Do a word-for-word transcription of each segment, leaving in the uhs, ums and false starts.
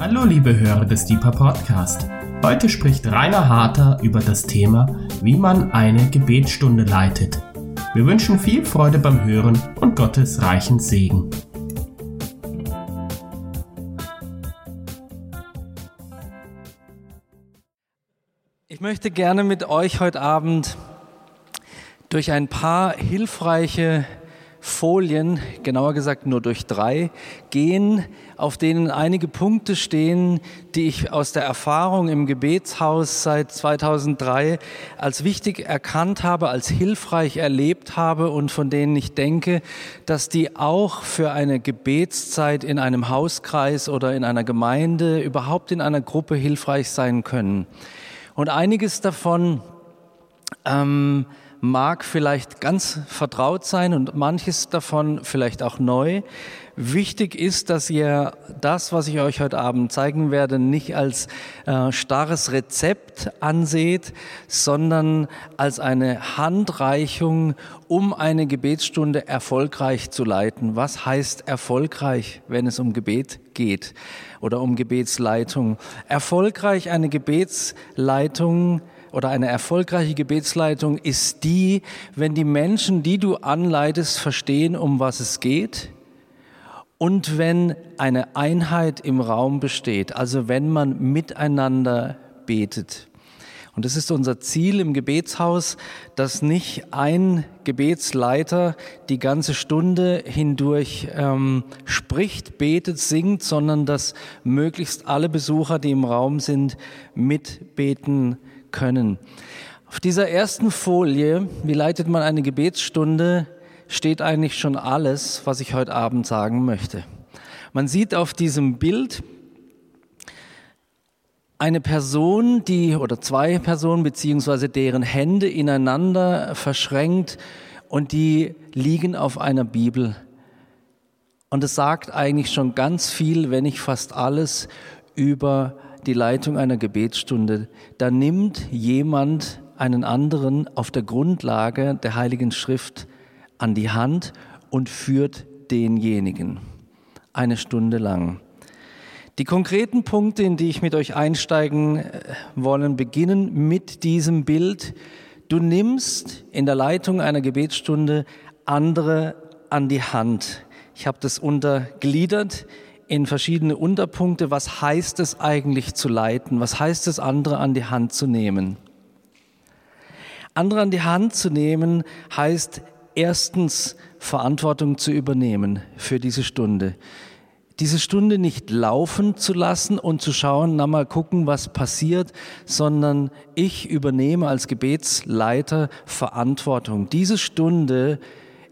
Hallo liebe Hörer des Deeper Podcast. Heute spricht Rainer Harter über das Thema, wie man eine Gebetsstunde leitet. Wir wünschen viel Freude beim Hören und Gottes reichen Segen. Ich möchte gerne mit euch heute Abend durch ein paar hilfreiche Folien, genauer gesagt nur durch drei, gehen, auf denen einige Punkte stehen, die ich aus der Erfahrung im Gebetshaus seit zweitausenddrei als wichtig erkannt habe, als hilfreich erlebt habe und von denen ich denke, dass die auch für eine Gebetszeit in einem Hauskreis oder in einer Gemeinde, überhaupt in einer Gruppe hilfreich sein können. Und einiges davon ähm, mag vielleicht ganz vertraut sein und manches davon vielleicht auch neu. Wichtig ist, dass ihr das, was ich euch heute Abend zeigen werde, nicht als äh, starres Rezept anseht, sondern als eine Handreichung, um eine Gebetsstunde erfolgreich zu leiten. Was heißt erfolgreich, wenn es um Gebet geht oder um Gebetsleitung? Erfolgreich eine Gebetsleitung oder eine erfolgreiche Gebetsleitung ist die, wenn die Menschen, die du anleitest, verstehen, um was es geht und wenn eine Einheit im Raum besteht, also wenn man miteinander betet. Und das ist unser Ziel im Gebetshaus, dass nicht ein Gebetsleiter die ganze Stunde hindurch ähm, spricht, betet, singt, sondern dass möglichst alle Besucher, die im Raum sind, mitbeten können. Auf dieser ersten Folie, wie leitet man eine Gebetsstunde, steht eigentlich schon alles, was ich heute Abend sagen möchte. Man sieht auf diesem Bild eine Person, die oder zwei Personen beziehungsweise deren Hände ineinander verschränkt und die liegen auf einer Bibel. Und es sagt eigentlich schon ganz viel, wenn nicht fast alles, über die Leitung einer Gebetsstunde. Da nimmt jemand einen anderen auf der Grundlage der Heiligen Schrift an die Hand und führt denjenigen eine Stunde lang. Die konkreten Punkte, in die ich mit euch einsteigen wollen, beginnen mit diesem Bild. Du nimmst in der Leitung einer Gebetsstunde andere an die Hand. Ich habe das untergliedert in verschiedene Unterpunkte. Was heißt es eigentlich zu leiten? Was heißt es, andere an die Hand zu nehmen? Andere an die Hand zu nehmen heißt erstens, Verantwortung zu übernehmen für diese Stunde. Diese Stunde nicht laufen zu lassen und zu schauen, na mal gucken, was passiert, sondern ich übernehme als Gebetsleiter Verantwortung. Diese Stunde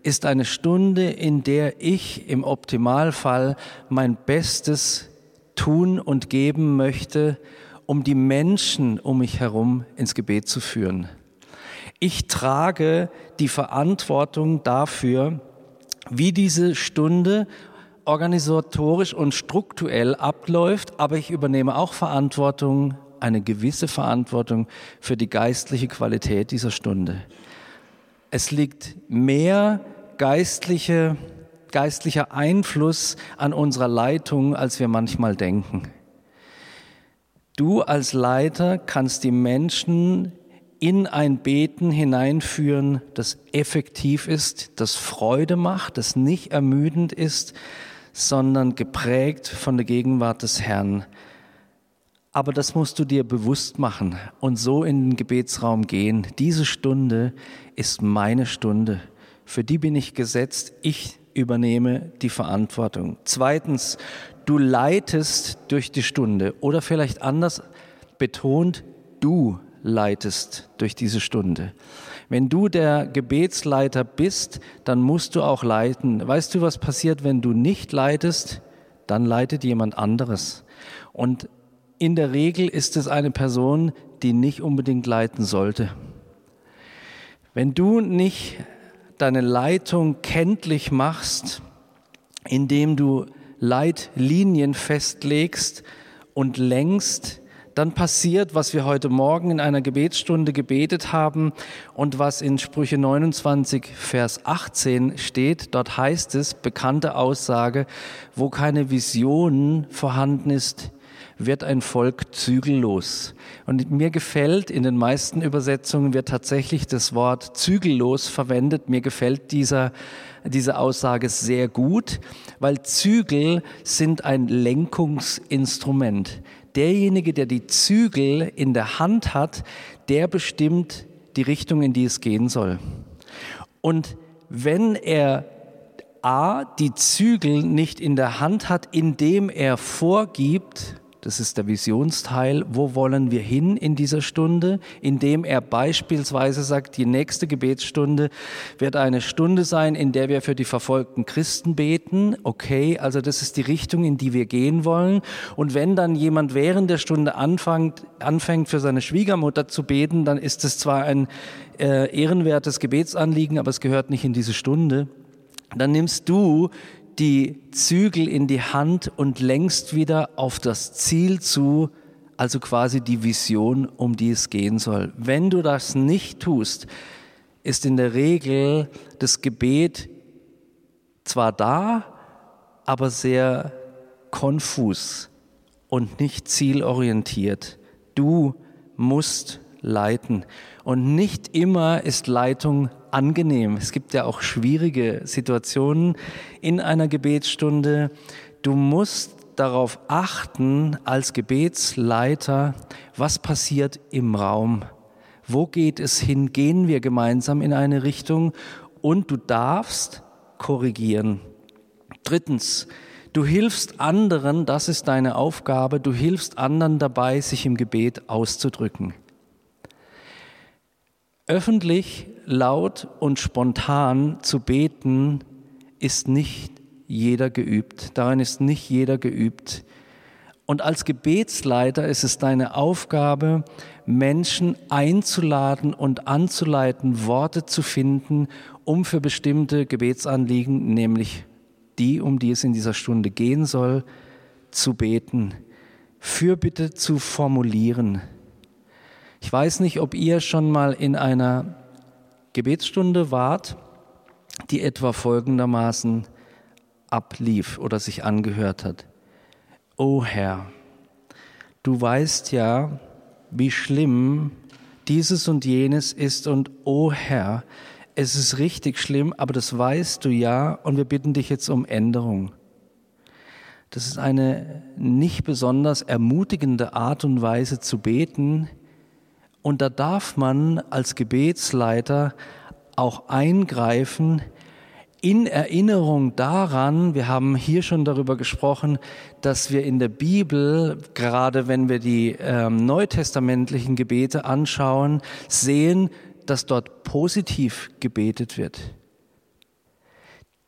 ist eine Stunde, in der ich im Optimalfall mein Bestes tun und geben möchte, um die Menschen um mich herum ins Gebet zu führen. Ich trage die Verantwortung dafür, wie diese Stunde organisatorisch und strukturell abläuft, aber ich übernehme auch Verantwortung, eine gewisse Verantwortung für die geistliche Qualität dieser Stunde. Es liegt mehr Geistliche, geistlicher Einfluss an unserer Leitung, als wir manchmal denken. Du als Leiter kannst die Menschen in ein Beten hineinführen, das effektiv ist, das Freude macht, das nicht ermüdend ist, sondern geprägt von der Gegenwart des Herrn. Aber das musst du dir bewusst machen und so in den Gebetsraum gehen. Diese Stunde ist meine Stunde. Für die bin ich gesetzt, ich übernehme die Verantwortung. Zweitens, du leitest durch die Stunde oder vielleicht anders betont, du leitest durch diese Stunde. Wenn du der Gebetsleiter bist, dann musst du auch leiten. Weißt du, was passiert, wenn du nicht leitest? Dann leitet jemand anderes. Und in der Regel ist es eine Person, die nicht unbedingt leiten sollte. Wenn du nicht deine Leitung kenntlich machst, indem du Leitlinien festlegst und lenkst, dann passiert, was wir heute Morgen in einer Gebetsstunde gebetet haben und was in Sprüche neunundzwanzig, Vers achtzehn steht. Dort heißt es, bekannte Aussage, wo keine Vision vorhanden ist, wird ein Volk zügellos. Und mir gefällt, in den meisten Übersetzungen wird tatsächlich das Wort zügellos verwendet. Mir gefällt dieser, diese Aussage sehr gut, weil Zügel sind ein Lenkungsinstrument. Derjenige, der die Zügel in der Hand hat, der bestimmt die Richtung, in die es gehen soll. Und wenn er A, die Zügel nicht in der Hand hat, indem er vorgibt, das ist der Visionsteil, wo wollen wir hin in dieser Stunde, indem er beispielsweise sagt, die nächste Gebetsstunde wird eine Stunde sein, in der wir für die verfolgten Christen beten. Okay, also das ist die Richtung, in die wir gehen wollen. Und wenn dann jemand während der Stunde anfängt, anfängt für seine Schwiegermutter zu beten, dann ist es zwar ein äh, ehrenwertes Gebetsanliegen, aber es gehört nicht in diese Stunde. Dann nimmst du die Zügel in die Hand und lenkst wieder auf das Ziel zu, also quasi die Vision, um die es gehen soll. Wenn du das nicht tust, ist in der Regel das Gebet zwar da, aber sehr konfus und nicht zielorientiert. Du musst leiten. Und nicht immer ist Leitung angenehm. Es gibt ja auch schwierige Situationen in einer Gebetsstunde. Du musst darauf achten, als Gebetsleiter, was passiert im Raum? Wo geht es hin? Gehen wir gemeinsam in eine Richtung? Und du darfst korrigieren. Drittens, du hilfst anderen, das ist deine Aufgabe, du hilfst anderen dabei, sich im Gebet auszudrücken. Öffentlich, laut und spontan zu beten, ist nicht jeder geübt. Darin ist nicht jeder geübt. Und als Gebetsleiter ist es deine Aufgabe, Menschen einzuladen und anzuleiten, Worte zu finden, um für bestimmte Gebetsanliegen, nämlich die, um die es in dieser Stunde gehen soll, zu beten, Fürbitte zu formulieren. Ich weiß nicht, ob ihr schon mal in einer Gebetsstunde wart, die etwa folgendermaßen ablief oder sich angehört hat. O Herr, du weißt ja, wie schlimm dieses und jenes ist und o Herr, es ist richtig schlimm, aber das weißt du ja und wir bitten dich jetzt um Änderung. Das ist eine nicht besonders ermutigende Art und Weise zu beten. Und da darf man als Gebetsleiter auch eingreifen in Erinnerung daran, wir haben hier schon darüber gesprochen, dass wir in der Bibel, gerade wenn wir die äh, neutestamentlichen Gebete anschauen, sehen, dass dort positiv gebetet wird.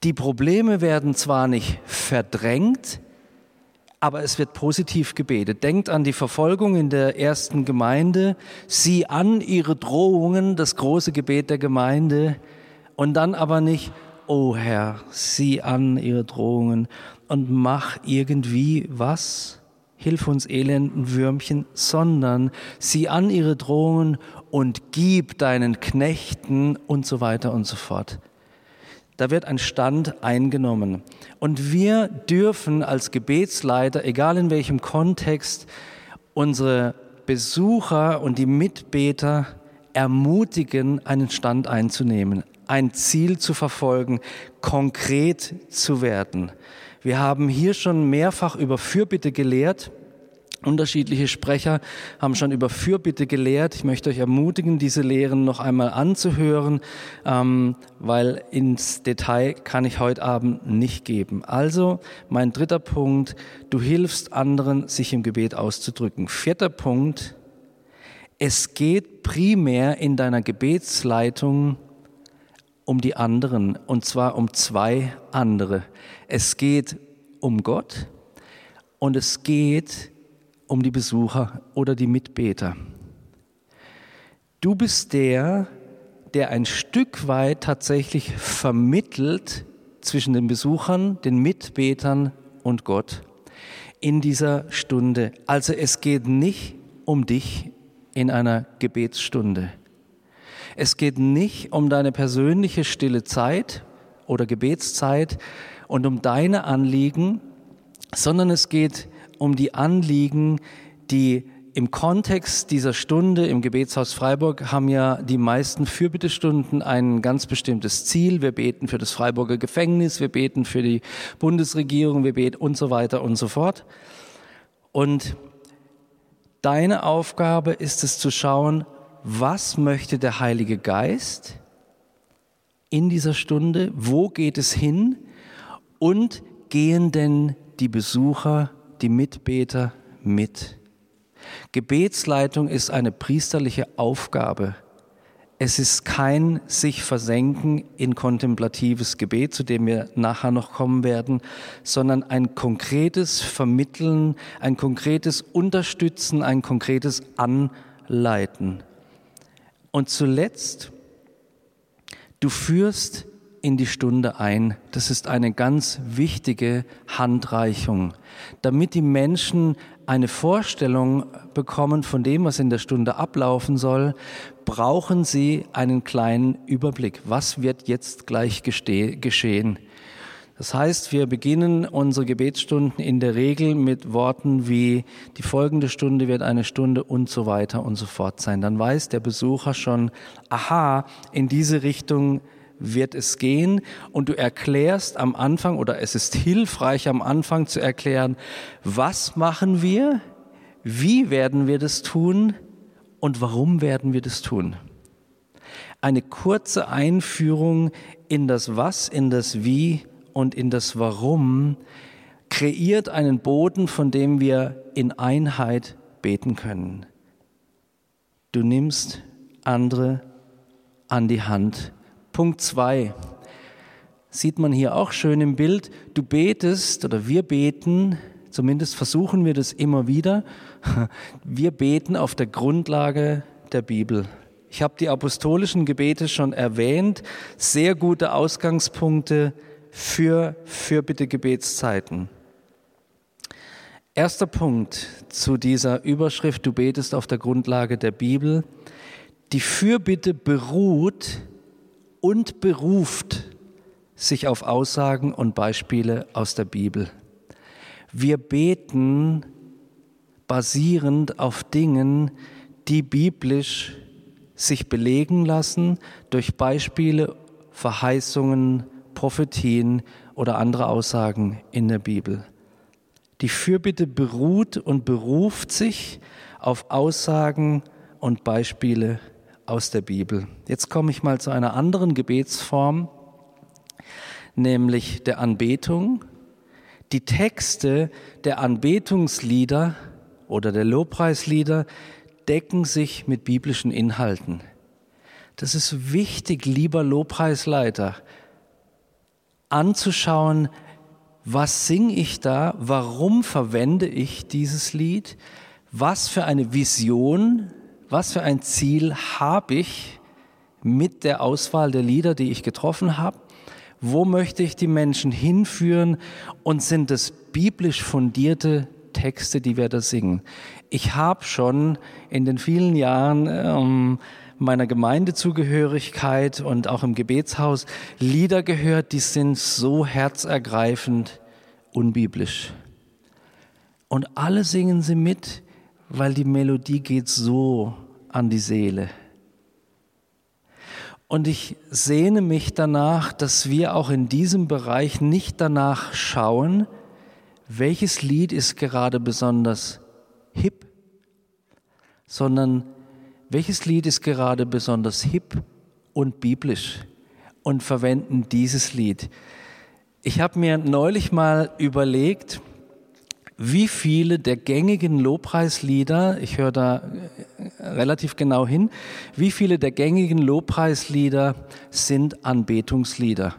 Die Probleme werden zwar nicht verdrängt, aber es wird positiv gebetet. Denkt an die Verfolgung in der ersten Gemeinde, sieh an ihre Drohungen, das große Gebet der Gemeinde, und dann aber nicht, o Herr, sieh an ihre Drohungen und mach irgendwie was, hilf uns elenden Würmchen, sondern sieh an ihre Drohungen und gib deinen Knechten und so weiter und so fort. Da wird ein Stand eingenommen. Und wir dürfen als Gebetsleiter, egal in welchem Kontext, unsere Besucher und die Mitbeter ermutigen, einen Stand einzunehmen, ein Ziel zu verfolgen, konkret zu werden. Wir haben hier schon mehrfach über Fürbitte gelehrt. Unterschiedliche Sprecher haben schon über Fürbitte gelehrt. Ich möchte euch ermutigen, diese Lehren noch einmal anzuhören, ähm, weil ins Detail kann ich heute Abend nicht geben. Also mein dritter Punkt, du hilfst anderen, sich im Gebet auszudrücken. Vierter Punkt, es geht primär in deiner Gebetsleitung um die anderen, und zwar um zwei andere. Es geht um Gott und es geht um die Besucher oder die Mitbeter. Du bist der, der ein Stück weit tatsächlich vermittelt zwischen den Besuchern, den Mitbetern und Gott in dieser Stunde. Also es geht nicht um dich in einer Gebetsstunde. Es geht nicht um deine persönliche stille Zeit oder Gebetszeit und um deine Anliegen, sondern es geht um die Anliegen, die im Kontext dieser Stunde im Gebetshaus Freiburg haben ja die meisten Fürbittestunden ein ganz bestimmtes Ziel. Wir beten für das Freiburger Gefängnis, wir beten für die Bundesregierung, wir beten und so weiter und so fort. Und deine Aufgabe ist es zu schauen, was möchte der Heilige Geist in dieser Stunde, wo geht es hin und gehen denn die Besucher, die Mitbeter mit? Gebetsleitung ist eine priesterliche Aufgabe. Es ist kein sich versenken in kontemplatives Gebet, zu dem wir nachher noch kommen werden, sondern ein konkretes Vermitteln, ein konkretes Unterstützen, ein konkretes Anleiten. Und zuletzt, du führst in die Stunde ein. Das ist eine ganz wichtige Handreichung, damit die Menschen eine Vorstellung bekommen von dem, was in der Stunde ablaufen soll, brauchen sie einen kleinen Überblick. Was wird jetzt gleich geste- geschehen? Das heißt, wir beginnen unsere Gebetsstunden in der Regel mit Worten wie die folgende Stunde wird eine Stunde und so weiter und so fort sein. Dann weiß der Besucher schon, aha, in diese Richtung wird es gehen, und du erklärst am Anfang, oder es ist hilfreich am Anfang zu erklären, was machen wir, wie werden wir das tun und warum werden wir das tun. Eine kurze Einführung in das Was, in das Wie und in das Warum kreiert einen Boden, von dem wir in Einheit beten können. Du nimmst andere an die Hand. Punkt zwei, sieht man hier auch schön im Bild, du betest oder wir beten, zumindest versuchen wir das immer wieder, wir beten auf der Grundlage der Bibel. Ich habe die apostolischen Gebete schon erwähnt, sehr gute Ausgangspunkte für Fürbitte-Gebetszeiten. Erster Punkt zu dieser Überschrift, du betest auf der Grundlage der Bibel. Die Fürbitte beruht und beruft sich auf Aussagen und Beispiele aus der Bibel. Wir beten basierend auf Dingen, die biblisch sich belegen lassen durch Beispiele, Verheißungen, Prophetien oder andere Aussagen in der Bibel. Die Fürbitte beruht und beruft sich auf Aussagen und Beispiele aus der Bibel. Jetzt komme ich mal zu einer anderen Gebetsform, nämlich der Anbetung. Die Texte der Anbetungslieder oder der Lobpreislieder decken sich mit biblischen Inhalten. Das ist wichtig, lieber Lobpreisleiter, anzuschauen, was singe ich da, warum verwende ich dieses Lied, was für eine Vision, was für ein Ziel habe ich mit der Auswahl der Lieder, die ich getroffen habe? Wo möchte ich die Menschen hinführen? Und sind das biblisch fundierte Texte, die wir da singen? Ich habe schon in den vielen Jahren ähm, meiner Gemeindezugehörigkeit und auch im Gebetshaus Lieder gehört, die sind so herzergreifend unbiblisch. Und alle singen sie mit, weil die Melodie geht so an die Seele. Und ich sehne mich danach, dass wir auch in diesem Bereich nicht danach schauen, welches Lied ist gerade besonders hip, sondern welches Lied ist gerade besonders hip und biblisch, und verwenden dieses Lied. Ich habe mir neulich mal überlegt, wie viele der gängigen Lobpreislieder, ich höre da relativ genau hin, wie viele der gängigen Lobpreislieder sind Anbetungslieder?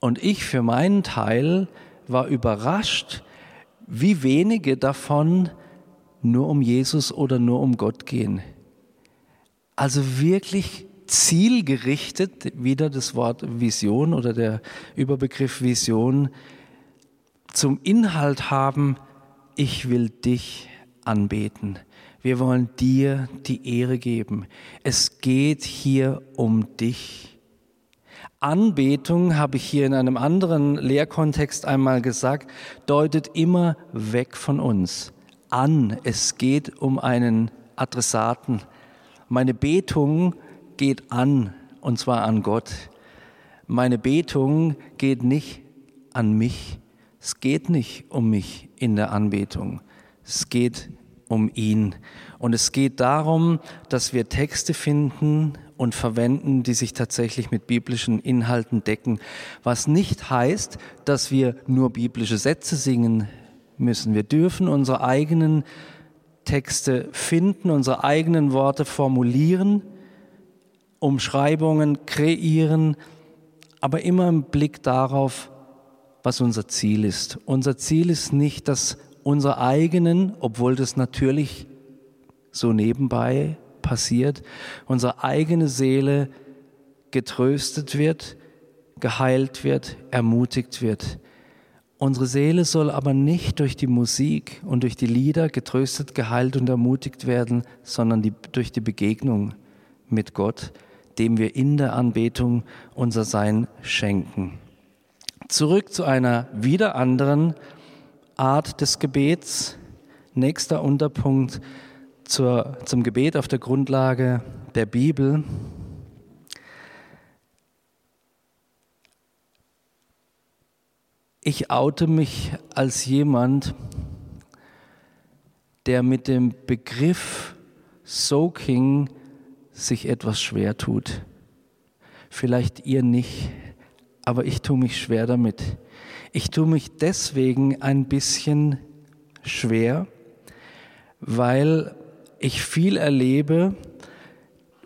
Und ich für meinen Teil war überrascht, wie wenige davon nur um Jesus oder nur um Gott gehen. Also wirklich zielgerichtet, wieder das Wort Vision oder der Überbegriff Vision, zum Inhalt haben, ich will dich anbeten. Wir wollen dir die Ehre geben. Es geht hier um dich. Anbetung, habe ich hier in einem anderen Lehrkontext einmal gesagt, deutet immer weg von uns an. Es geht um einen Adressaten. Meine Betung geht an, und zwar an Gott. Meine Betung geht nicht an mich. Es geht nicht um mich in der Anbetung. Es geht um ihn. Und es geht darum, dass wir Texte finden und verwenden, die sich tatsächlich mit biblischen Inhalten decken. Was nicht heißt, dass wir nur biblische Sätze singen müssen. Wir dürfen unsere eigenen Texte finden, unsere eigenen Worte formulieren, Umschreibungen kreieren, aber immer im Blick darauf, was unser Ziel ist. Unser Ziel ist nicht, dass unsere eigenen, obwohl das natürlich so nebenbei passiert, unsere eigene Seele getröstet wird, geheilt wird, ermutigt wird. Unsere Seele soll aber nicht durch die Musik und durch die Lieder getröstet, geheilt und ermutigt werden, sondern die, durch die Begegnung mit Gott, dem wir in der Anbetung unser Sein schenken. Zurück zu einer wieder anderen Art des Gebets. Nächster Unterpunkt zur, zum Gebet auf der Grundlage der Bibel. Ich oute mich als jemand, der mit dem Begriff Soaking sich etwas schwer tut. Vielleicht ihr nicht, aber ich tue mich schwer damit. Ich tue mich deswegen ein bisschen schwer, weil ich viel erlebe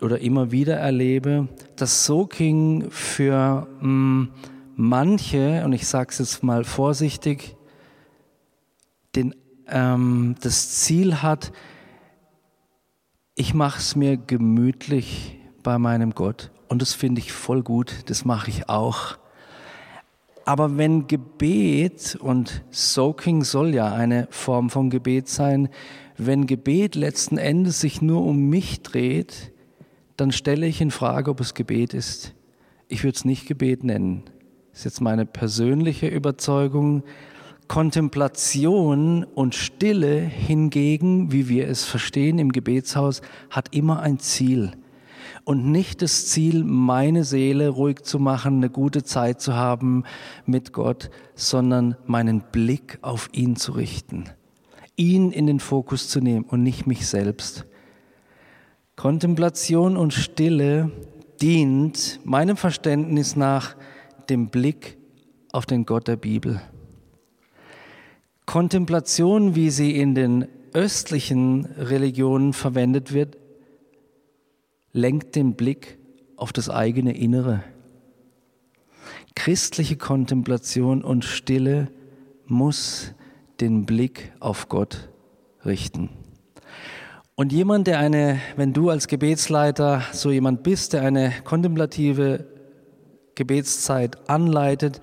oder immer wieder erlebe, dass Soaking für mh, manche, und ich sage es jetzt mal vorsichtig, den, ähm, das Ziel hat, ich mache es mir gemütlich bei meinem Gott. Und das finde ich voll gut, das mache ich auch. Aber wenn Gebet, und Soaking soll ja eine Form von Gebet sein, wenn Gebet letzten Endes sich nur um mich dreht, dann stelle ich in Frage, ob es Gebet ist. Ich würde es nicht Gebet nennen. Das ist jetzt meine persönliche Überzeugung. Kontemplation und Stille hingegen, wie wir es verstehen im Gebetshaus, hat immer ein Ziel. Und nicht das Ziel, meine Seele ruhig zu machen, eine gute Zeit zu haben mit Gott, sondern meinen Blick auf ihn zu richten, ihn in den Fokus zu nehmen und nicht mich selbst. Kontemplation und Stille dient meinem Verständnis nach dem Blick auf den Gott der Bibel. Kontemplation, wie sie in den östlichen Religionen verwendet wird, lenkt den Blick auf das eigene Innere. Christliche Kontemplation und Stille muss den Blick auf Gott richten. Und jemand, der eine, wenn du als Gebetsleiter so jemand bist, der eine kontemplative Gebetszeit anleitet,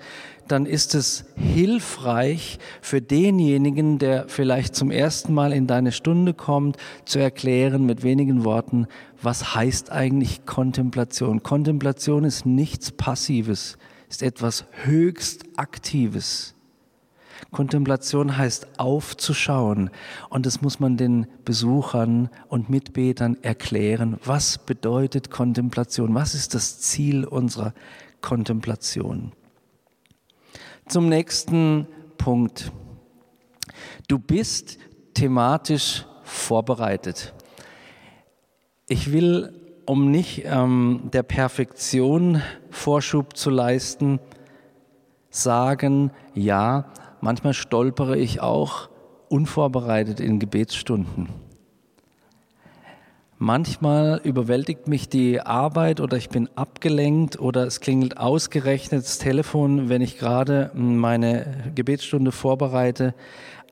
dann ist es hilfreich für denjenigen, der vielleicht zum ersten Mal in deine Stunde kommt, zu erklären mit wenigen Worten, was heißt eigentlich Kontemplation. Kontemplation ist nichts Passives, ist etwas höchst Aktives. Kontemplation heißt aufzuschauen, und das muss man den Besuchern und Mitbetern erklären. Was bedeutet Kontemplation? Was ist das Ziel unserer Kontemplation? Zum nächsten Punkt. Du bist thematisch vorbereitet. Ich will, um nicht ähm, der Perfektion Vorschub zu leisten, sagen, ja, manchmal stolpere ich auch unvorbereitet in Gebetsstunden. Manchmal überwältigt mich die Arbeit oder ich bin abgelenkt oder es klingelt ausgerechnet das Telefon, wenn ich gerade meine Gebetsstunde vorbereite.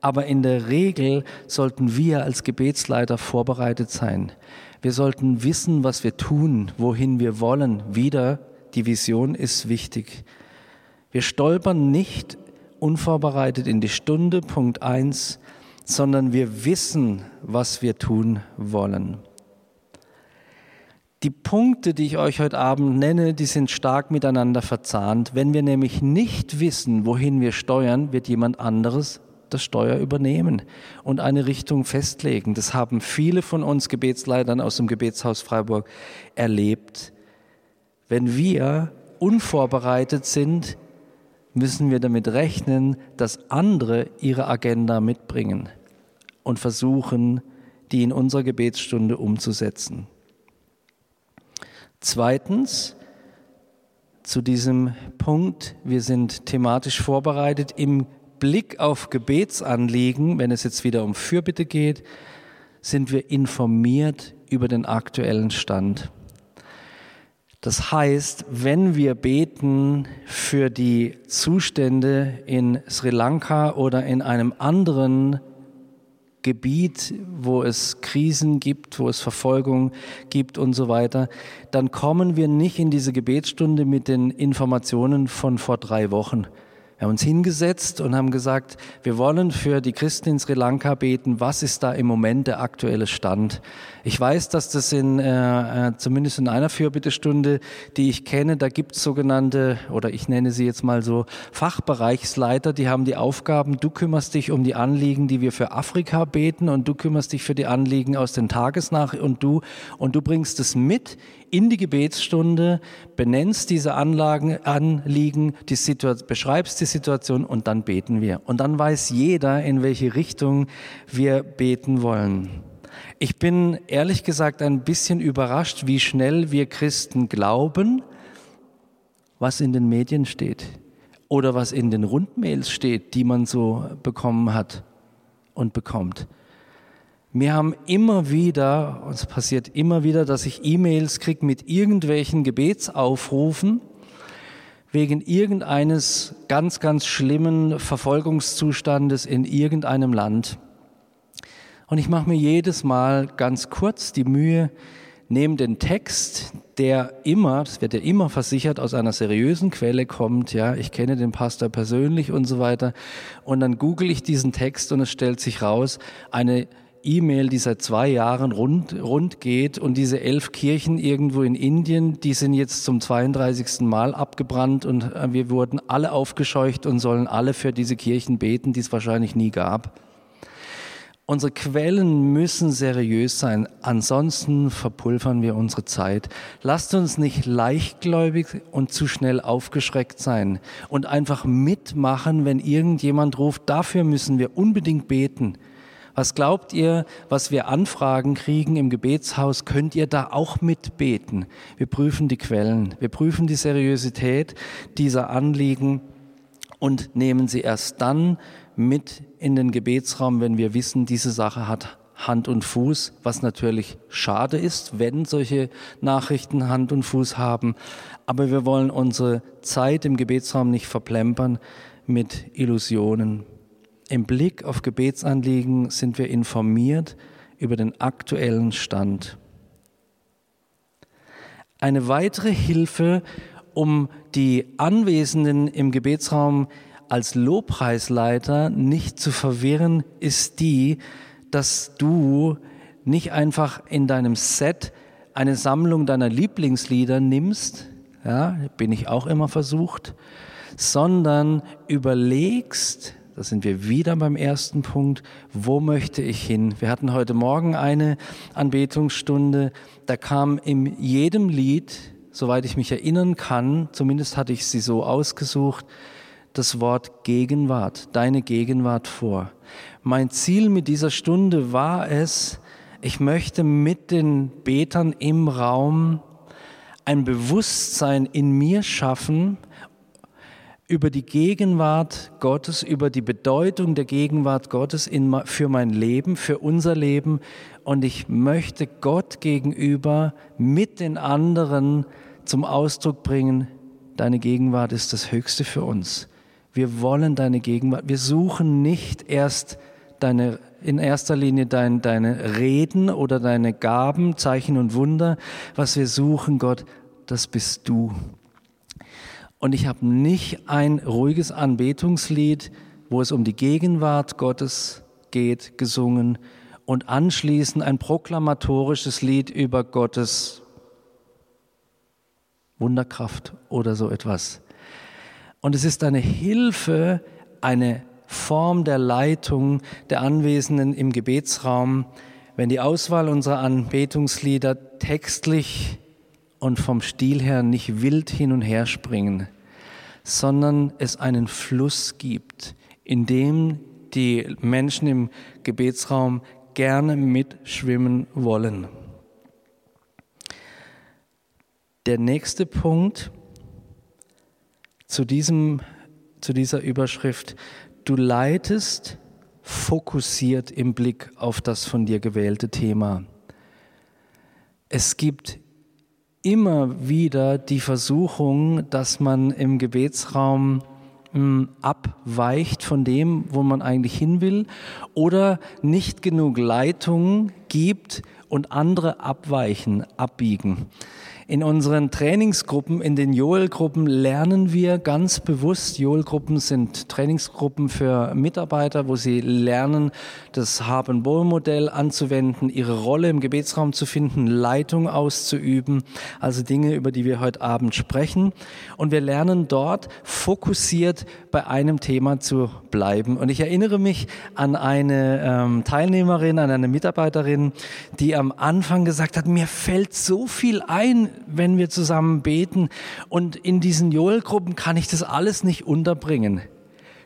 Aber in der Regel sollten wir als Gebetsleiter vorbereitet sein. Wir sollten wissen, was wir tun, wohin wir wollen. Wieder, die Vision ist wichtig. Wir stolpern nicht unvorbereitet in die Stunde, Punkt eins, sondern wir wissen, was wir tun wollen. Die Punkte, die ich euch heute Abend nenne, die sind stark miteinander verzahnt. Wenn wir nämlich nicht wissen, wohin wir steuern, wird jemand anderes das Steuer übernehmen und eine Richtung festlegen. Das haben viele von uns Gebetsleitern aus dem Gebetshaus Freiburg erlebt. Wenn wir unvorbereitet sind, müssen wir damit rechnen, dass andere ihre Agenda mitbringen und versuchen, die in unserer Gebetsstunde umzusetzen. Zweitens, zu diesem Punkt, wir sind thematisch vorbereitet im Blick auf Gebetsanliegen, wenn es jetzt wieder um Fürbitte geht, sind wir informiert über den aktuellen Stand. Das heißt, wenn wir beten für die Zustände in Sri Lanka oder in einem anderen Gebiet, wo es Krisen gibt, wo es Verfolgung gibt und so weiter, dann kommen wir nicht in diese Gebetsstunde mit den Informationen von vor drei Wochen. Wir haben uns hingesetzt und haben gesagt, wir wollen für die Christen in Sri Lanka beten. Was ist da im Moment der aktuelle Stand? Ich weiß, dass das in äh, zumindest in einer Fürbittestunde, die ich kenne, da gibt es sogenannte, oder ich nenne sie jetzt mal so, Fachbereichsleiter, die haben die Aufgaben, du kümmerst dich um die Anliegen, die wir für Afrika beten, und du kümmerst dich für die Anliegen aus den Tagesnachrichten und du, und du bringst es mit in die Gebetsstunde, benennst diese Anlagen, Anliegen, die Situation, beschreibst die Situation und dann beten wir. Und dann weiß jeder, in welche Richtung wir beten wollen. Ich bin ehrlich gesagt ein bisschen überrascht, wie schnell wir Christen glauben, was in den Medien steht oder was in den Rundmails steht, die man so bekommen hat und bekommt. Mir haben immer wieder, uns passiert immer wieder, dass ich E-Mails kriege mit irgendwelchen Gebetsaufrufen wegen irgendeines ganz, ganz schlimmen Verfolgungszustandes in irgendeinem Land. Und ich mache mir jedes Mal ganz kurz die Mühe, nehme den Text, der immer, das wird ja immer versichert, aus einer seriösen Quelle kommt, ja, ich kenne den Pastor persönlich und so weiter, und dann google ich diesen Text und es stellt sich raus, eine E-Mail, die seit zwei Jahren rund, rund geht, und diese elf Kirchen irgendwo in Indien, die sind jetzt zum zweiunddreißigsten Mal abgebrannt und wir wurden alle aufgescheucht und sollen alle für diese Kirchen beten, die es wahrscheinlich nie gab. Unsere Quellen müssen seriös sein, ansonsten verpulvern wir unsere Zeit. Lasst uns nicht leichtgläubig und zu schnell aufgeschreckt sein und einfach mitmachen, wenn irgendjemand ruft, dafür müssen wir unbedingt beten. Was glaubt ihr, was wir Anfragen kriegen im Gebetshaus? Könnt ihr da auch mitbeten? Wir prüfen die Quellen, wir prüfen die Seriosität dieser Anliegen und nehmen sie erst dann mit in den Gebetsraum, wenn wir wissen, diese Sache hat Hand und Fuß, was natürlich schade ist, wenn solche Nachrichten Hand und Fuß haben. Aber wir wollen unsere Zeit im Gebetsraum nicht verplempern mit Illusionen. Im Blick auf Gebetsanliegen sind wir informiert über den aktuellen Stand. Eine weitere Hilfe, um die Anwesenden im Gebetsraum als Lobpreisleiter nicht zu verwirren, ist die, dass du nicht einfach in deinem Set eine Sammlung deiner Lieblingslieder nimmst, ja, bin ich auch immer versucht, sondern überlegst, da sind wir wieder beim ersten Punkt, wo möchte ich hin? Wir hatten heute Morgen eine Anbetungsstunde, da kam in jedem Lied, soweit ich mich erinnern kann, zumindest hatte ich sie so ausgesucht, das Wort Gegenwart, deine Gegenwart vor. Mein Ziel mit dieser Stunde war es, ich möchte mit den Betern im Raum ein Bewusstsein in mir schaffen, über die Gegenwart Gottes, über die Bedeutung der Gegenwart Gottes in, für mein Leben, für unser Leben. Und ich möchte Gott gegenüber mit den anderen zum Ausdruck bringen, deine Gegenwart ist das Höchste für uns. Wir wollen deine Gegenwart. Wir suchen nicht erst deine, in erster Linie dein, deine Reden oder deine Gaben, Zeichen und Wunder. Was wir suchen, Gott, das bist du. Und ich habe nicht ein ruhiges Anbetungslied, wo es um die Gegenwart Gottes geht, gesungen und anschließend ein proklamatorisches Lied über Gottes Wunderkraft oder so etwas. Und es ist eine Hilfe, eine Form der Leitung der Anwesenden im Gebetsraum, wenn die Auswahl unserer Anbetungslieder textlich und vom Stil her nicht wild hin und her springen, sondern es einen Fluss gibt, in dem die Menschen im Gebetsraum gerne mitschwimmen wollen. Der nächste Punkt zu diesem, zu dieser Überschrift: Du leitest fokussiert im Blick auf das von dir gewählte Thema. Es gibt immer wieder die Versuchung, dass man im Gebetsraum mh, abweicht von dem, wo man eigentlich hin will, oder nicht genug Leitung gibt und andere abweichen, abbiegen. In unseren Trainingsgruppen, in den Joel-Gruppen lernen wir ganz bewusst, Joel-Gruppen sind Trainingsgruppen für Mitarbeiter, wo sie lernen, das Hab-and-Wohl-Modell anzuwenden, ihre Rolle im Gebetsraum zu finden, Leitung auszuüben, also Dinge, über die wir heute Abend sprechen. Und wir lernen dort, fokussiert bei einem Thema zu bleiben. Und ich erinnere mich an eine ähm, Teilnehmerin, an eine Mitarbeiterin, die am Anfang gesagt hat, mir fällt so viel ein, wenn wir zusammen beten, und in diesen Joel-Gruppen kann ich das alles nicht unterbringen.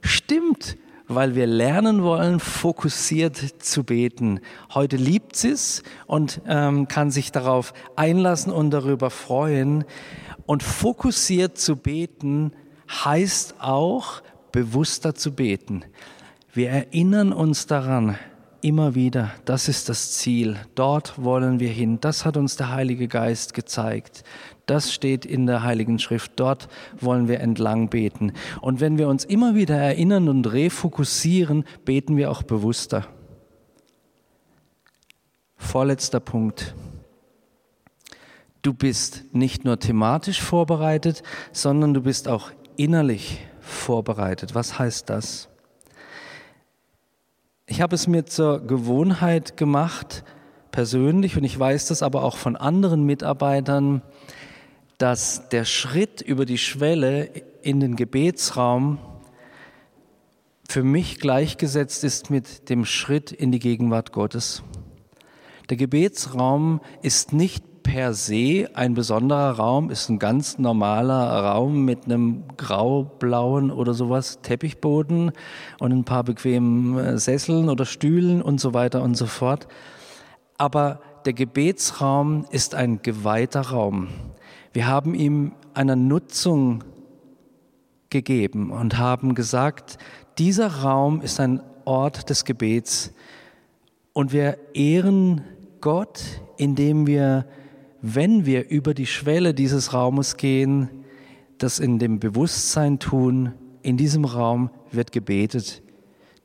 Stimmt, weil wir lernen wollen, fokussiert zu beten. Heute liebt sie es und ähm, kann sich darauf einlassen und darüber freuen. Und fokussiert zu beten heißt auch, bewusster zu beten. Wir erinnern uns daran, immer wieder, das ist das Ziel, dort wollen wir hin, das hat uns der Heilige Geist gezeigt, das steht in der Heiligen Schrift, dort wollen wir entlang beten. Und wenn wir uns immer wieder erinnern und refokussieren, beten wir auch bewusster. Vorletzter Punkt. Du bist nicht nur thematisch vorbereitet, sondern du bist auch innerlich vorbereitet. Was heißt das? Ich habe es mir zur Gewohnheit gemacht, persönlich, und ich weiß das aber auch von anderen Mitarbeitern, dass der Schritt über die Schwelle in den Gebetsraum für mich gleichgesetzt ist mit dem Schritt in die Gegenwart Gottes. Der Gebetsraum ist nicht per se ein besonderer Raum, ist ein ganz normaler Raum mit einem grau-blauen oder sowas Teppichboden und ein paar bequemen Sesseln oder Stühlen und so weiter und so fort. Aber der Gebetsraum ist ein geweihter Raum. Wir haben ihm eine Nutzung gegeben und haben gesagt, dieser Raum ist ein Ort des Gebets, und wir ehren Gott, indem wir, wenn wir über die Schwelle dieses Raumes gehen, das in dem Bewusstsein tun, in diesem Raum wird gebetet.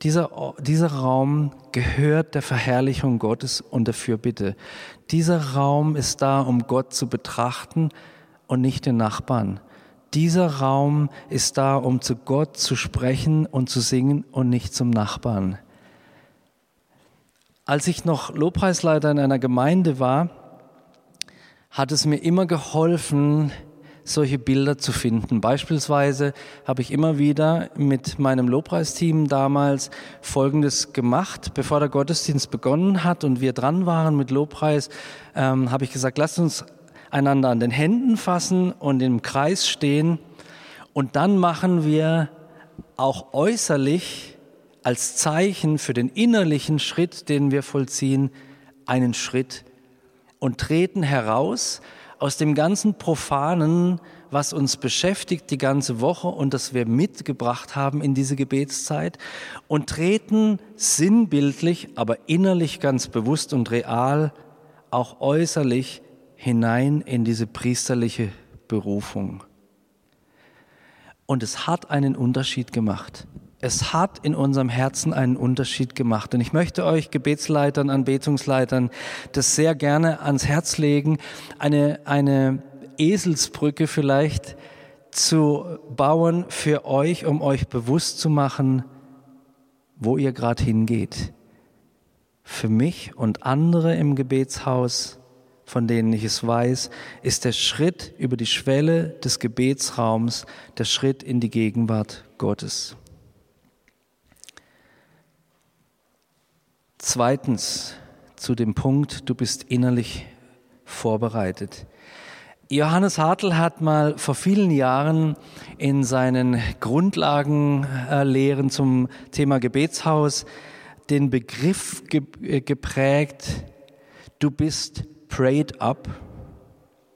Dieser, dieser Raum gehört der Verherrlichung Gottes und der Fürbitte. Dieser Raum ist da, um Gott zu betrachten und nicht den Nachbarn. Dieser Raum ist da, um zu Gott zu sprechen und zu singen und nicht zum Nachbarn. Als ich noch Lobpreisleiter in einer Gemeinde war, hat es mir immer geholfen, solche Bilder zu finden. Beispielsweise habe ich immer wieder mit meinem Lobpreisteam damals Folgendes gemacht. Bevor der Gottesdienst begonnen hat und wir dran waren mit Lobpreis, ähm, habe ich gesagt, lasst uns einander an den Händen fassen und im Kreis stehen. Und dann machen wir auch äußerlich als Zeichen für den innerlichen Schritt, den wir vollziehen, einen Schritt und treten heraus aus dem ganzen Profanen, was uns beschäftigt die ganze Woche und das wir mitgebracht haben in diese Gebetszeit, und treten sinnbildlich, aber innerlich ganz bewusst und real, auch äußerlich hinein in diese priesterliche Berufung. Und es hat einen Unterschied gemacht. Es hat in unserem Herzen einen Unterschied gemacht. Und ich möchte euch Gebetsleitern, Anbetungsleitern das sehr gerne ans Herz legen, eine, eine Eselsbrücke vielleicht zu bauen für euch, um euch bewusst zu machen, wo ihr gerade hingeht. Für mich und andere im Gebetshaus von denen ich es weiß, ist der Schritt über die Schwelle des Gebetsraums der Schritt in die Gegenwart Gottes. Zweitens zu dem Punkt, du bist innerlich vorbereitet. Johannes Hartl hat mal vor vielen Jahren in seinen Grundlagenlehren zum Thema Gebetshaus den Begriff geprägt, du bist prayed up.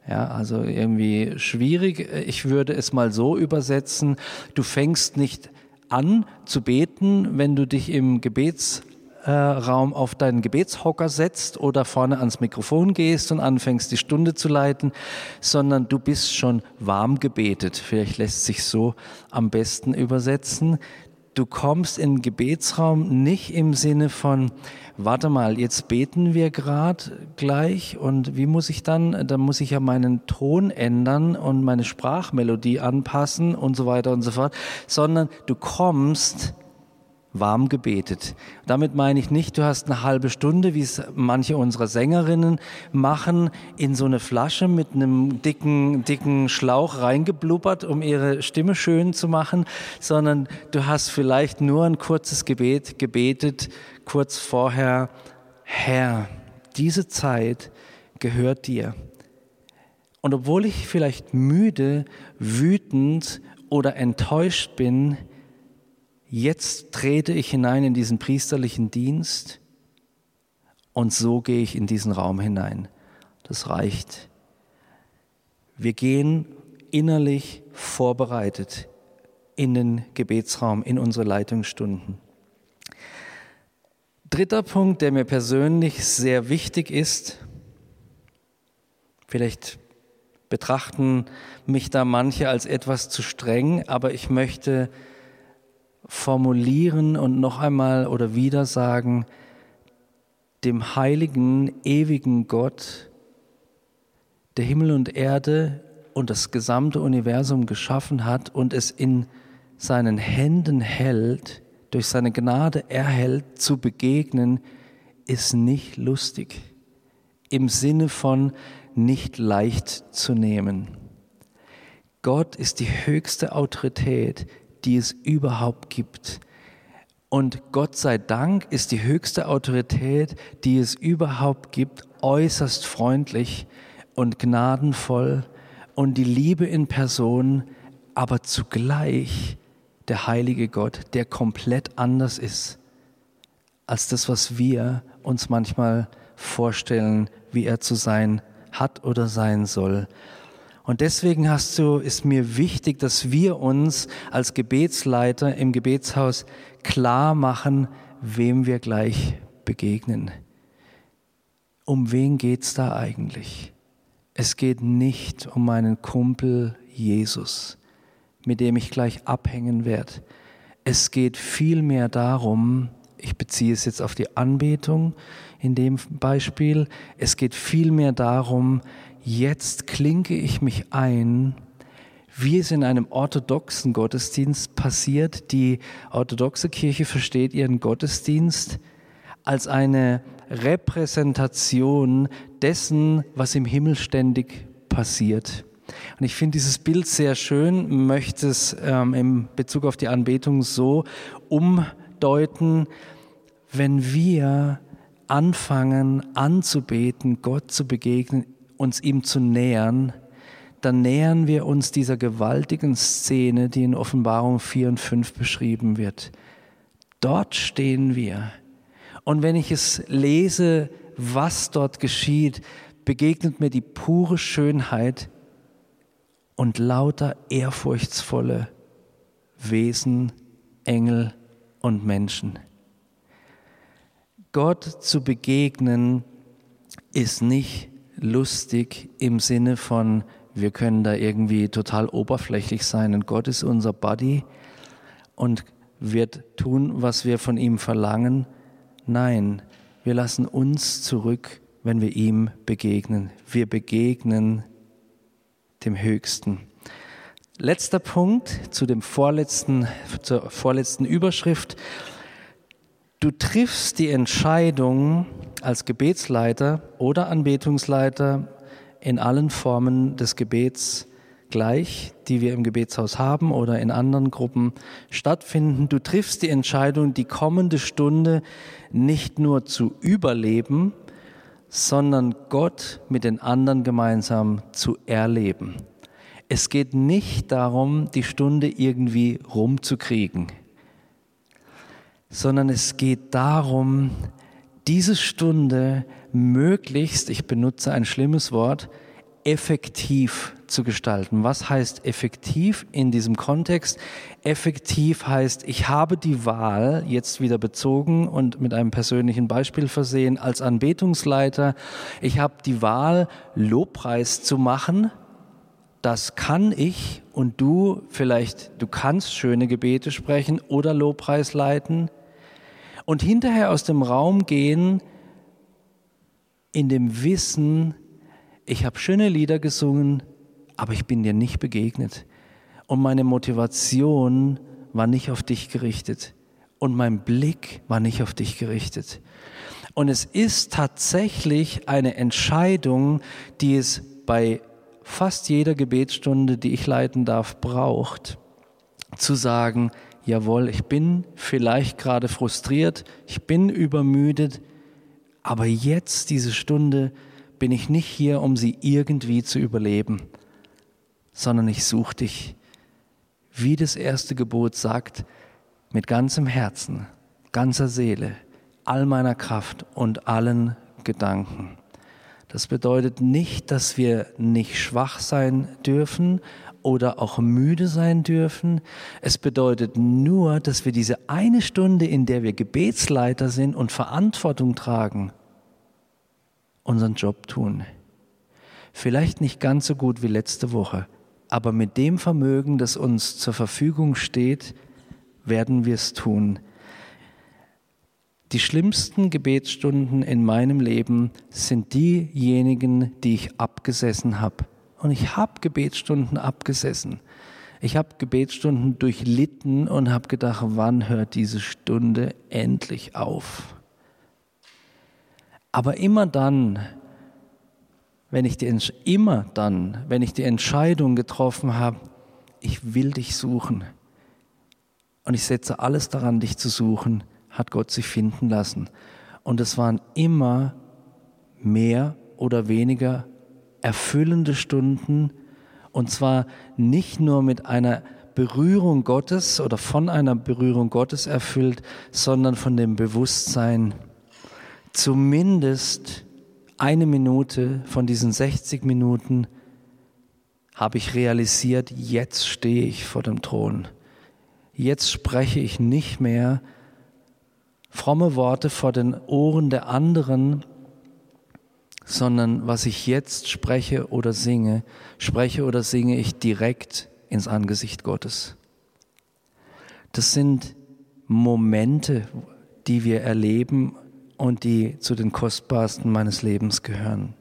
Ja, also irgendwie schwierig. Ich würde es mal so übersetzen, du fängst nicht an zu beten, wenn du dich im Gebetshaus Raum auf deinen Gebetshocker setzt oder vorne ans Mikrofon gehst und anfängst, die Stunde zu leiten, sondern du bist schon warm gebetet. Vielleicht lässt sich so am besten übersetzen. Du kommst in den Gebetsraum nicht im Sinne von, warte mal, jetzt beten wir gerade gleich und wie muss ich dann, dann muss ich ja meinen Ton ändern und meine Sprachmelodie anpassen und so weiter und so fort, sondern du kommst warm gebetet. Damit meine ich nicht, du hast eine halbe Stunde, wie es manche unserer Sängerinnen machen, in so eine Flasche mit einem dicken, dicken Schlauch reingeblubbert, um ihre Stimme schön zu machen, sondern du hast vielleicht nur ein kurzes Gebet gebetet, kurz vorher, Herr, diese Zeit gehört dir. Und obwohl ich vielleicht müde, wütend oder enttäuscht bin, jetzt trete ich hinein in diesen priesterlichen Dienst und so gehe ich in diesen Raum hinein. Das reicht. Wir gehen innerlich vorbereitet in den Gebetsraum, in unsere Leitungsstunden. Dritter Punkt, der mir persönlich sehr wichtig ist, vielleicht betrachten mich da manche als etwas zu streng, aber ich möchte formulieren und noch einmal oder wieder sagen, dem heiligen, ewigen Gott, der Himmel und Erde und das gesamte Universum geschaffen hat und es in seinen Händen hält, durch seine Gnade erhält, zu begegnen, ist nicht lustig. Im Sinne von nicht leicht zu nehmen. Gott ist die höchste Autorität, die es überhaupt gibt. Und Gott sei Dank ist die höchste Autorität, die es überhaupt gibt, äußerst freundlich und gnadenvoll und die Liebe in Person, aber zugleich der heilige Gott, der komplett anders ist als das, was wir uns manchmal vorstellen, wie er zu sein hat oder sein soll. Und deswegen hast du, ist mir wichtig, dass wir uns als Gebetsleiter im Gebetshaus klar machen, wem wir gleich begegnen. Um wen geht's da eigentlich? Es geht nicht um meinen Kumpel Jesus, mit dem ich gleich abhängen werde. Es geht vielmehr darum, ich beziehe es jetzt auf die Anbetung in dem Beispiel, es geht vielmehr darum, jetzt klinke ich mich ein, wie es in einem orthodoxen Gottesdienst passiert. Die orthodoxe Kirche versteht ihren Gottesdienst als eine Repräsentation dessen, was im Himmel ständig passiert. Und ich finde dieses Bild sehr schön, möchte es ähm, in Bezug auf die Anbetung so umdeuten, wenn wir anfangen anzubeten, Gott zu begegnen, uns ihm zu nähern, dann nähern wir uns dieser gewaltigen Szene, die in Offenbarung vier und fünf beschrieben wird. Dort stehen wir. Und wenn ich es lese, was dort geschieht, begegnet mir die pure Schönheit und lauter ehrfurchtsvolle Wesen, Engel und Menschen. Gott zu begegnen ist nicht lustig im Sinne von, wir können da irgendwie total oberflächlich sein und Gott ist unser Buddy und wird tun, was wir von ihm verlangen. Nein, wir lassen uns zurück, wenn wir ihm begegnen. Wir begegnen dem Höchsten. Letzter Punkt zu dem vorletzten, zur vorletzten Überschrift. Du triffst die Entscheidung als Gebetsleiter oder Anbetungsleiter in allen Formen des Gebets gleich, die wir im Gebetshaus haben oder in anderen Gruppen stattfinden. Du triffst die Entscheidung, die kommende Stunde nicht nur zu überleben, sondern Gott mit den anderen gemeinsam zu erleben. Es geht nicht darum, die Stunde irgendwie rumzukriegen, sondern es geht darum, diese Stunde möglichst, ich benutze ein schlimmes Wort, effektiv zu gestalten. Was heißt effektiv in diesem Kontext? Effektiv heißt, ich habe die Wahl, jetzt wieder bezogen und mit einem persönlichen Beispiel versehen, als Anbetungsleiter, ich habe die Wahl, Lobpreis zu machen. Das kann ich und du, vielleicht, du kannst schöne Gebete sprechen oder Lobpreis leiten und hinterher aus dem Raum gehen in dem Wissen, ich habe schöne Lieder gesungen, aber ich bin dir nicht begegnet. Und meine Motivation war nicht auf dich gerichtet. Und mein Blick war nicht auf dich gerichtet. Und es ist tatsächlich eine Entscheidung, die es bei fast jeder Gebetsstunde, die ich leiten darf, braucht, zu sagen, jawohl, ich bin vielleicht gerade frustriert, ich bin übermüdet, aber jetzt diese Stunde bin ich nicht hier, um sie irgendwie zu überleben, sondern ich suche dich, wie das erste Gebot sagt, mit ganzem Herzen, ganzer Seele, all meiner Kraft und allen Gedanken. Das bedeutet nicht, dass wir nicht schwach sein dürfen oder auch müde sein dürfen. Es bedeutet nur, dass wir diese eine Stunde, in der wir Gebetsleiter sind und Verantwortung tragen, unseren Job tun. Vielleicht nicht ganz so gut wie letzte Woche, aber mit dem Vermögen, das uns zur Verfügung steht, werden wir es tun. Die schlimmsten Gebetsstunden in meinem Leben sind diejenigen, die ich abgesessen habe. Und ich habe Gebetsstunden abgesessen. Ich habe Gebetsstunden durchlitten und habe gedacht, wann hört diese Stunde endlich auf? Aber immer dann, wenn ich die, immer dann, wenn ich die Entscheidung getroffen habe, ich will dich suchen und ich setze alles daran, dich zu suchen, hat Gott sich finden lassen. Und es waren immer mehr oder weniger erfüllende Stunden, und zwar nicht nur mit einer Berührung Gottes oder von einer Berührung Gottes erfüllt, sondern von dem Bewusstsein, zumindest eine Minute von diesen sechzig Minuten habe ich realisiert, jetzt stehe ich vor dem Thron. Jetzt spreche ich nicht mehr fromme Worte vor den Ohren der anderen, sondern was ich jetzt spreche oder singe, spreche oder singe ich direkt ins Angesicht Gottes. Das sind Momente, die wir erleben und die zu den kostbarsten meines Lebens gehören.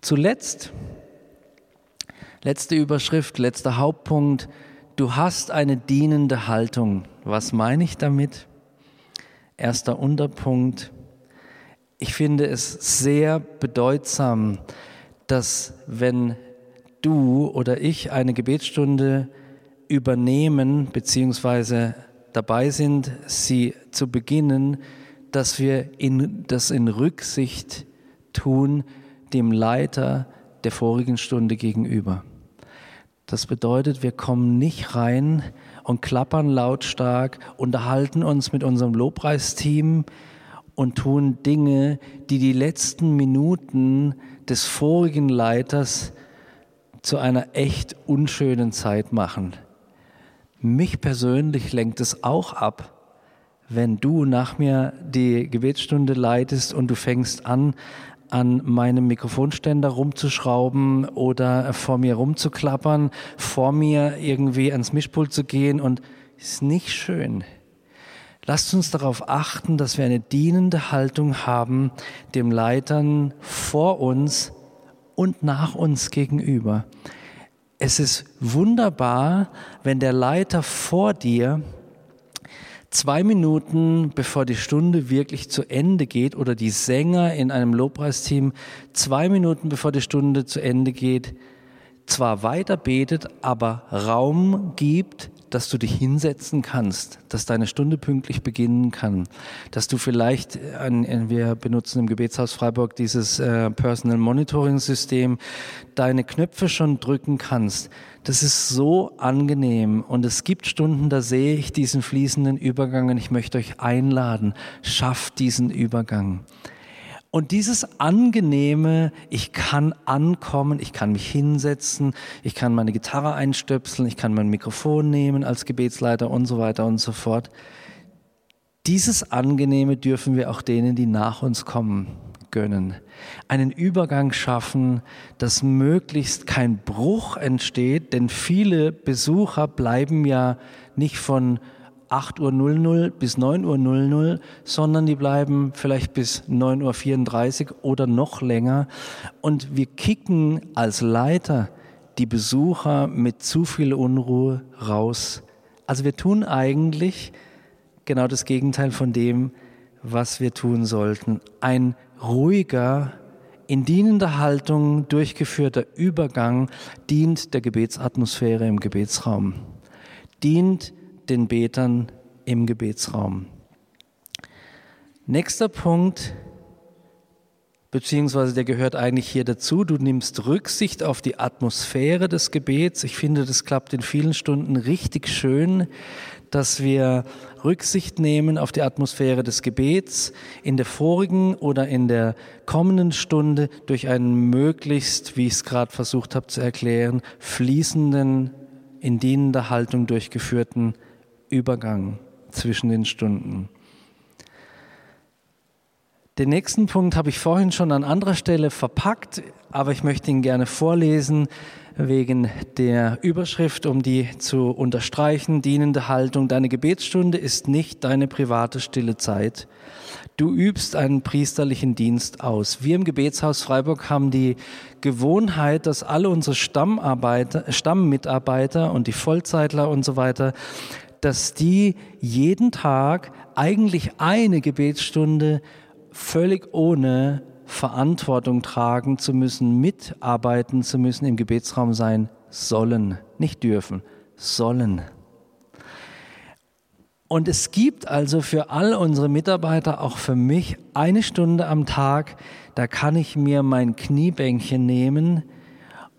Zuletzt, letzte Überschrift, letzter Hauptpunkt, du hast eine dienende Haltung. Was meine ich damit? Erster Unterpunkt, ich finde es sehr bedeutsam, dass wenn du oder ich eine Gebetsstunde übernehmen bzw. dabei sind, sie zu beginnen, dass wir in, das in Rücksicht tun dem Leiter der vorigen Stunde gegenüber. Das bedeutet, wir kommen nicht rein und klappern lautstark, unterhalten uns mit unserem Lobpreisteam und tun Dinge, die die letzten Minuten des vorigen Leiters zu einer echt unschönen Zeit machen. Mich persönlich lenkt es auch ab, wenn du nach mir die Gebetsstunde leitest und du fängst an, an meinem Mikrofonständer rumzuschrauben oder vor mir rumzuklappern, vor mir irgendwie ans Mischpult zu gehen, und ist nicht schön. Lasst uns darauf achten, dass wir eine dienende Haltung haben, dem Leitern vor uns und nach uns gegenüber. Es ist wunderbar, wenn der Leiter vor dir zwei Minuten bevor die Stunde wirklich zu Ende geht oder die Sänger in einem Lobpreisteam zwei Minuten bevor die Stunde zu Ende geht, zwar weiter betet, aber Raum gibt, dass du dich hinsetzen kannst, dass deine Stunde pünktlich beginnen kann, dass du vielleicht, wir benutzen im Gebetshaus Freiburg dieses Personal Monitoring System, deine Knöpfe schon drücken kannst. Das ist so angenehm und es gibt Stunden, da sehe ich diesen fließenden Übergang und ich möchte euch einladen, schafft diesen Übergang. Und dieses Angenehme, ich kann ankommen, ich kann mich hinsetzen, ich kann meine Gitarre einstöpseln, ich kann mein Mikrofon nehmen als Gebetsleiter und so weiter und so fort. Dieses Angenehme dürfen wir auch denen, die nach uns kommen, gönnen. Einen Übergang schaffen, dass möglichst kein Bruch entsteht, denn viele Besucher bleiben ja nicht von acht Uhr bis neun Uhr, sondern die bleiben vielleicht bis neun Uhr vierunddreißig oder noch länger. Und wir kicken als Leiter die Besucher mit zu viel Unruhe raus. Also wir tun eigentlich genau das Gegenteil von dem, was wir tun sollten. Ein ruhiger, in dienender Haltung durchgeführter Übergang dient der Gebetsatmosphäre im Gebetsraum, dient den Betern im Gebetsraum. Nächster Punkt, beziehungsweise der gehört eigentlich hier dazu, du nimmst Rücksicht auf die Atmosphäre des Gebets. Ich finde, das klappt in vielen Stunden richtig schön, dass wir Rücksicht nehmen auf die Atmosphäre des Gebets in der vorigen oder in der kommenden Stunde durch einen möglichst, wie ich es gerade versucht habe zu erklären, fließenden, in dienender Haltung durchgeführten Übergang zwischen den Stunden. Den nächsten Punkt habe ich vorhin schon an anderer Stelle verpackt, aber ich möchte ihn gerne vorlesen wegen der Überschrift, um die zu unterstreichen. Dienende Haltung. Deine Gebetsstunde ist nicht deine private stille Zeit. Du übst einen priesterlichen Dienst aus. Wir im Gebetshaus Freiburg haben die Gewohnheit, dass alle unsere Stammarbeiter, Stammmitarbeiter und die Vollzeitler und so weiter, dass die jeden Tag eigentlich eine Gebetsstunde völlig ohne Verantwortung tragen zu müssen, mitarbeiten zu müssen, im Gebetsraum sein sollen, nicht dürfen, sollen. Und es gibt also für all unsere Mitarbeiter, auch für mich, eine Stunde am Tag, da kann ich mir mein Kniebänkchen nehmen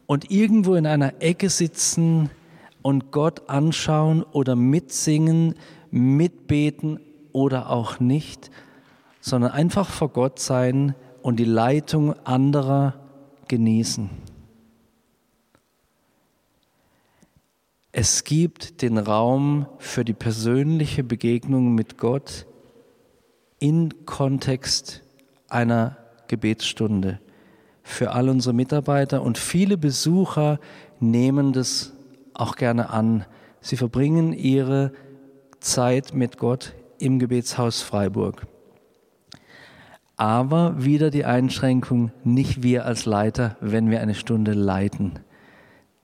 und irgendwo in einer Ecke sitzen und Gott anschauen oder mitsingen, mitbeten oder auch nicht, sondern einfach vor Gott sein und die Leitung anderer genießen. Es gibt den Raum für die persönliche Begegnung mit Gott im Kontext einer Gebetsstunde. Für all unsere Mitarbeiter und viele Besucher nehmen das auch gerne an. Sie verbringen ihre Zeit mit Gott im Gebetshaus Freiburg. Aber wieder die Einschränkung, nicht wir als Leiter, wenn wir eine Stunde leiten.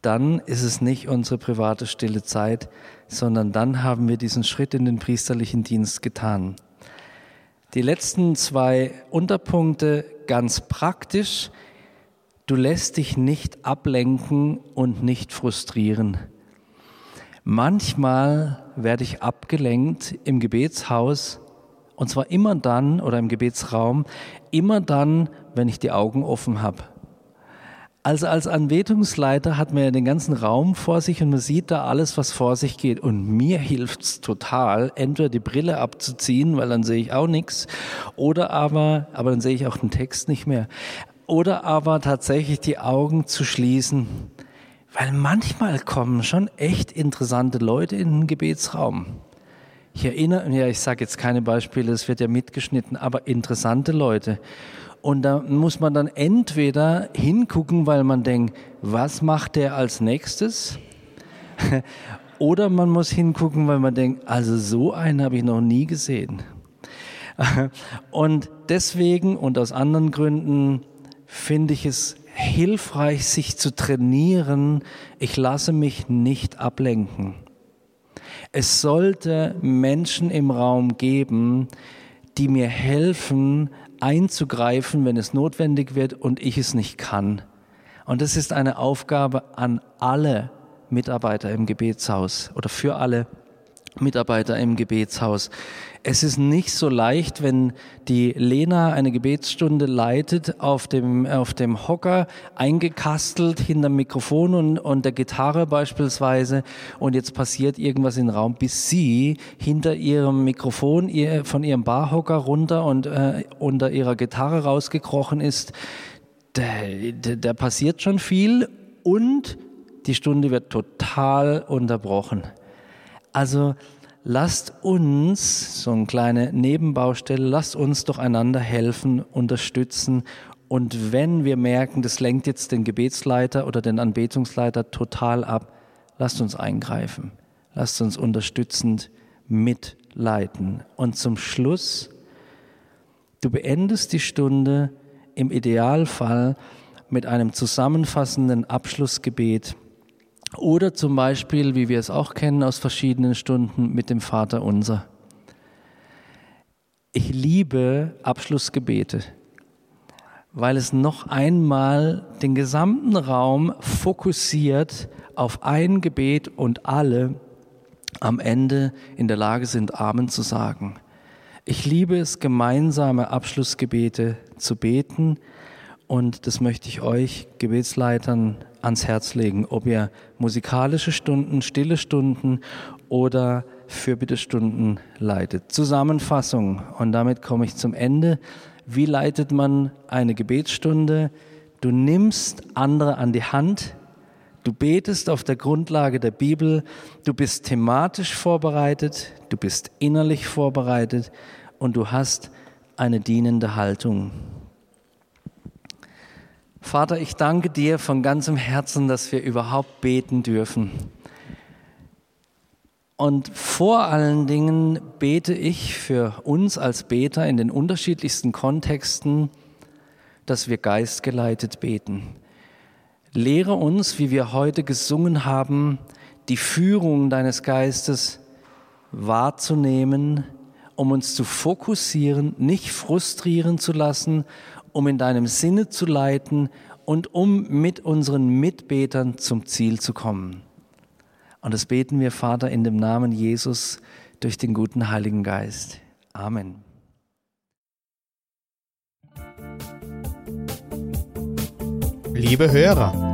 Dann ist es nicht unsere private stille Zeit, sondern dann haben wir diesen Schritt in den priesterlichen Dienst getan. Die letzten zwei Unterpunkte ganz praktisch. Du lässt dich nicht ablenken und nicht frustrieren. Manchmal werde ich abgelenkt im Gebetshaus. Und zwar immer dann, oder im Gebetsraum, immer dann, wenn ich die Augen offen habe. Also als Anbetungsleiter hat man ja den ganzen Raum vor sich und man sieht da alles, was vor sich geht. Und mir hilft es total, entweder die Brille abzuziehen, weil dann sehe ich auch nichts, oder aber, aber dann sehe ich auch den Text nicht mehr, oder aber tatsächlich die Augen zu schließen. Weil manchmal kommen schon echt interessante Leute in den Gebetsraum. Ich erinnere, ja, ich sage jetzt keine Beispiele, es wird ja mitgeschnitten, aber interessante Leute. Und da muss man dann entweder hingucken, weil man denkt, was macht der als nächstes? Oder man muss hingucken, weil man denkt, also so einen habe ich noch nie gesehen. Und deswegen und aus anderen Gründen finde ich es hilfreich, sich zu trainieren. Ich lasse mich nicht ablenken. Es sollte Menschen im Raum geben, die mir helfen, einzugreifen, wenn es notwendig wird und ich es nicht kann. Und das ist eine Aufgabe an alle Mitarbeiter im Gebetshaus oder für alle Mitarbeiter im Gebetshaus. Es ist nicht so leicht, wenn die Lena eine Gebetsstunde leitet, auf dem, auf dem Hocker, eingekastelt hinterm Mikrofon und, und der Gitarre beispielsweise, und jetzt passiert irgendwas im Raum, bis sie hinter ihrem Mikrofon, ihr, von ihrem Barhocker runter und äh, unter ihrer Gitarre rausgekrochen ist. Da, da, da passiert schon viel und die Stunde wird total unterbrochen. Also lasst uns, so eine kleine Nebenbaustelle, lasst uns doch einander helfen, unterstützen. Und wenn wir merken, das lenkt jetzt den Gebetsleiter oder den Anbetungsleiter total ab, lasst uns eingreifen. Lasst uns unterstützend mitleiten. Und zum Schluss, du beendest die Stunde im Idealfall mit einem zusammenfassenden Abschlussgebet. Oder zum Beispiel, wie wir es auch kennen aus verschiedenen Stunden, mit dem Vater unser. Ich liebe Abschlussgebete, weil es noch einmal den gesamten Raum fokussiert auf ein Gebet und alle am Ende in der Lage sind, Amen zu sagen. Ich liebe es, gemeinsame Abschlussgebete zu beten, und das möchte ich euch, Gebetsleitern, ans Herz legen, ob ihr musikalische Stunden, stille Stunden oder Fürbittestunden leitet. Zusammenfassung, und damit komme ich zum Ende. Wie leitet man eine Gebetsstunde? Du nimmst andere an die Hand, du betest auf der Grundlage der Bibel, du bist thematisch vorbereitet, du bist innerlich vorbereitet und du hast eine dienende Haltung. Vater, ich danke dir von ganzem Herzen, dass wir überhaupt beten dürfen. Und vor allen Dingen bete ich für uns als Beter in den unterschiedlichsten Kontexten, dass wir geistgeleitet beten. Lehre uns, wie wir heute gesungen haben, die Führung deines Geistes wahrzunehmen, um uns zu fokussieren, nicht frustrieren zu lassen, um in deinem Sinne zu leiten und um mit unseren Mitbetern zum Ziel zu kommen. Und das beten wir, Vater, in dem Namen Jesus durch den guten Heiligen Geist. Amen. Liebe Hörer,